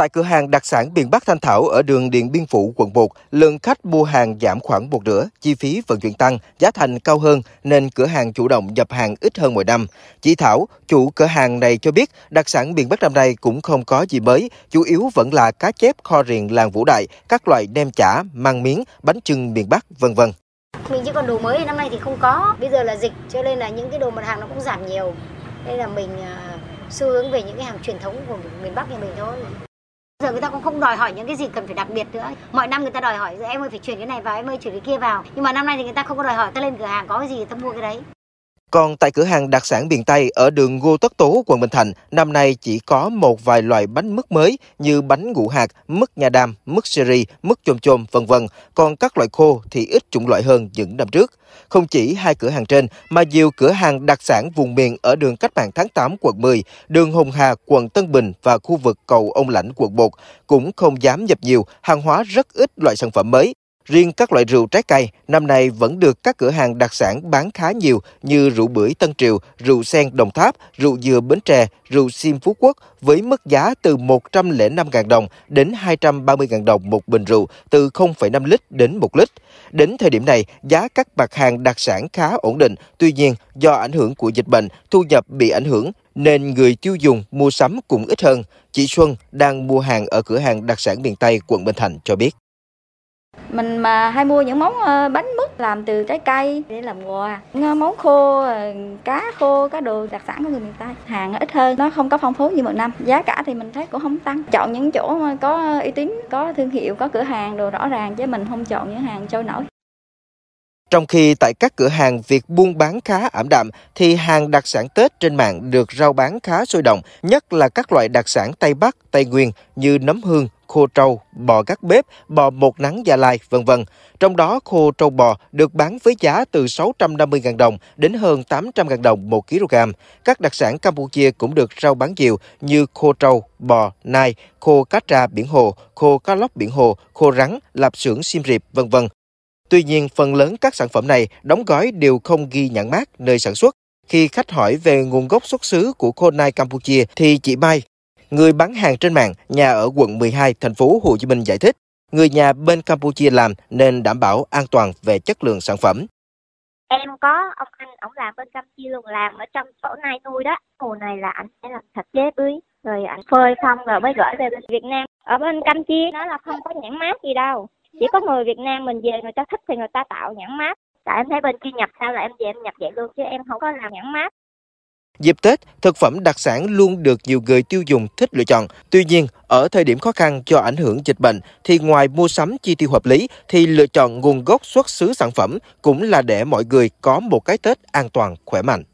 Tại cửa hàng đặc sản miền Bắc Thanh Thảo ở đường Điện Biên Phủ, quận 1, lượng khách mua hàng giảm khoảng một nửa, chi phí vận chuyển tăng, giá thành cao hơn nên cửa hàng chủ động nhập hàng ít hơn mỗi năm. Chị Thảo, chủ cửa hàng này cho biết đặc sản miền Bắc năm nay cũng không có gì mới, chủ yếu vẫn là cá chép kho riềng làng Vũ Đại, các loại nem chả, măng miến, bánh chưng miền Bắc, vân vân. Mình chứ còn đồ mới năm nay thì không có, bây giờ là dịch cho nên là những cái đồ mặt hàng nó cũng giảm nhiều. Đây là mình xu hướng về những cái hàng truyền thống của miền Bắc nhà mình thôi. Giờ người ta cũng không đòi hỏi những cái gì cần phải đặc biệt nữa. Mọi năm người ta đòi hỏi em ơi phải chuyển cái này vào, em ơi chuyển cái kia vào. Nhưng mà năm nay thì người ta không có đòi hỏi, ta lên cửa hàng có cái gì ta mua cái đấy. Còn tại cửa hàng đặc sản miền Tây ở đường Ngô Tất Tố, quận Bình Thạnh, năm nay chỉ có một vài loại bánh mứt mới như bánh ngũ hạt, mứt nha đam, mứt seri, mứt chôm chôm, vân vân. Còn các loại khô thì ít chủng loại hơn những năm trước. Không chỉ hai cửa hàng trên mà nhiều cửa hàng đặc sản vùng miền ở đường Cách Mạng Tháng 8, quận 10, đường Hồng Hà, quận Tân Bình và khu vực cầu Ông Lãnh, quận 1 cũng không dám nhập nhiều, hàng hóa rất ít loại sản phẩm mới. Riêng các loại rượu trái cây năm nay vẫn được các cửa hàng đặc sản bán khá nhiều như rượu bưởi Tân Triều, rượu sen Đồng Tháp, rượu dừa Bến Tre, rượu sim Phú Quốc với mức giá từ 105.000 đồng đến 230.000 đồng một bình rượu từ 0,5 lít đến 1 lít. Đến thời điểm này, giá các mặt hàng đặc sản khá ổn định, tuy nhiên do ảnh hưởng của dịch bệnh, thu nhập bị ảnh hưởng nên người tiêu dùng mua sắm cũng ít hơn. Chị Xuân đang mua hàng ở cửa hàng đặc sản miền Tây quận Bình Thạnh cho biết. Mình mà hay mua những món bánh mứt làm từ trái cây để làm quà, món khô, cá khô, cá đồ đặc sản của người miền Tây. Hàng ít hơn, nó không có phong phú như một năm. Giá cả thì mình thấy cũng không tăng. Chọn những chỗ có uy tín, có thương hiệu, có cửa hàng đồ rõ ràng chứ mình không chọn những hàng trôi nổi. Trong khi tại các cửa hàng việc buôn bán khá ảm đạm thì hàng đặc sản Tết trên mạng được rao bán khá sôi động, nhất là các loại đặc sản Tây Bắc, Tây Nguyên như nấm hương, khô trâu, bò gác bếp, bò một nắng Gia Lai, vân vân. Trong đó khô trâu bò được bán với giá từ 650.000 đồng đến hơn 800.000 đồng 1 kg. Các đặc sản Campuchia cũng được rao bán nhiều như khô trâu, bò, nai, khô cá tra biển hồ, khô cá lóc biển hồ, khô rắn, lạp xưởng sim riệp, vân vân. Tuy nhiên, phần lớn các sản phẩm này đóng gói đều không ghi nhãn mác nơi sản xuất. Khi khách hỏi về nguồn gốc xuất xứ của khô nai Campuchia thì chị Mai, người bán hàng trên mạng, nhà ở quận 12, thành phố Hồ Chí Minh giải thích, người nhà bên Campuchia làm nên đảm bảo an toàn về chất lượng sản phẩm. Em có ông anh, ổng làm bên Campuchia luôn, làm ở trong chỗ nai nuôi đó. Mùa này là ảnh sẽ làm thịt chế bưới, rồi ảnh phơi xong rồi mới gửi về bên Việt Nam. Ở bên Campuchia nó là không có nhãn mác gì đâu. Chỉ có người Việt Nam mình về người ta thích thì người ta tạo nhãn mác. Tại em thấy bên kia nhập sao là em về em nhập vậy luôn chứ em không có làm nhãn mác. Dịp Tết, thực phẩm đặc sản luôn được nhiều người tiêu dùng thích lựa chọn. Tuy nhiên, ở thời điểm khó khăn do ảnh hưởng dịch bệnh thì ngoài mua sắm chi tiêu hợp lý thì lựa chọn nguồn gốc xuất xứ sản phẩm cũng là để mọi người có một cái Tết an toàn khỏe mạnh.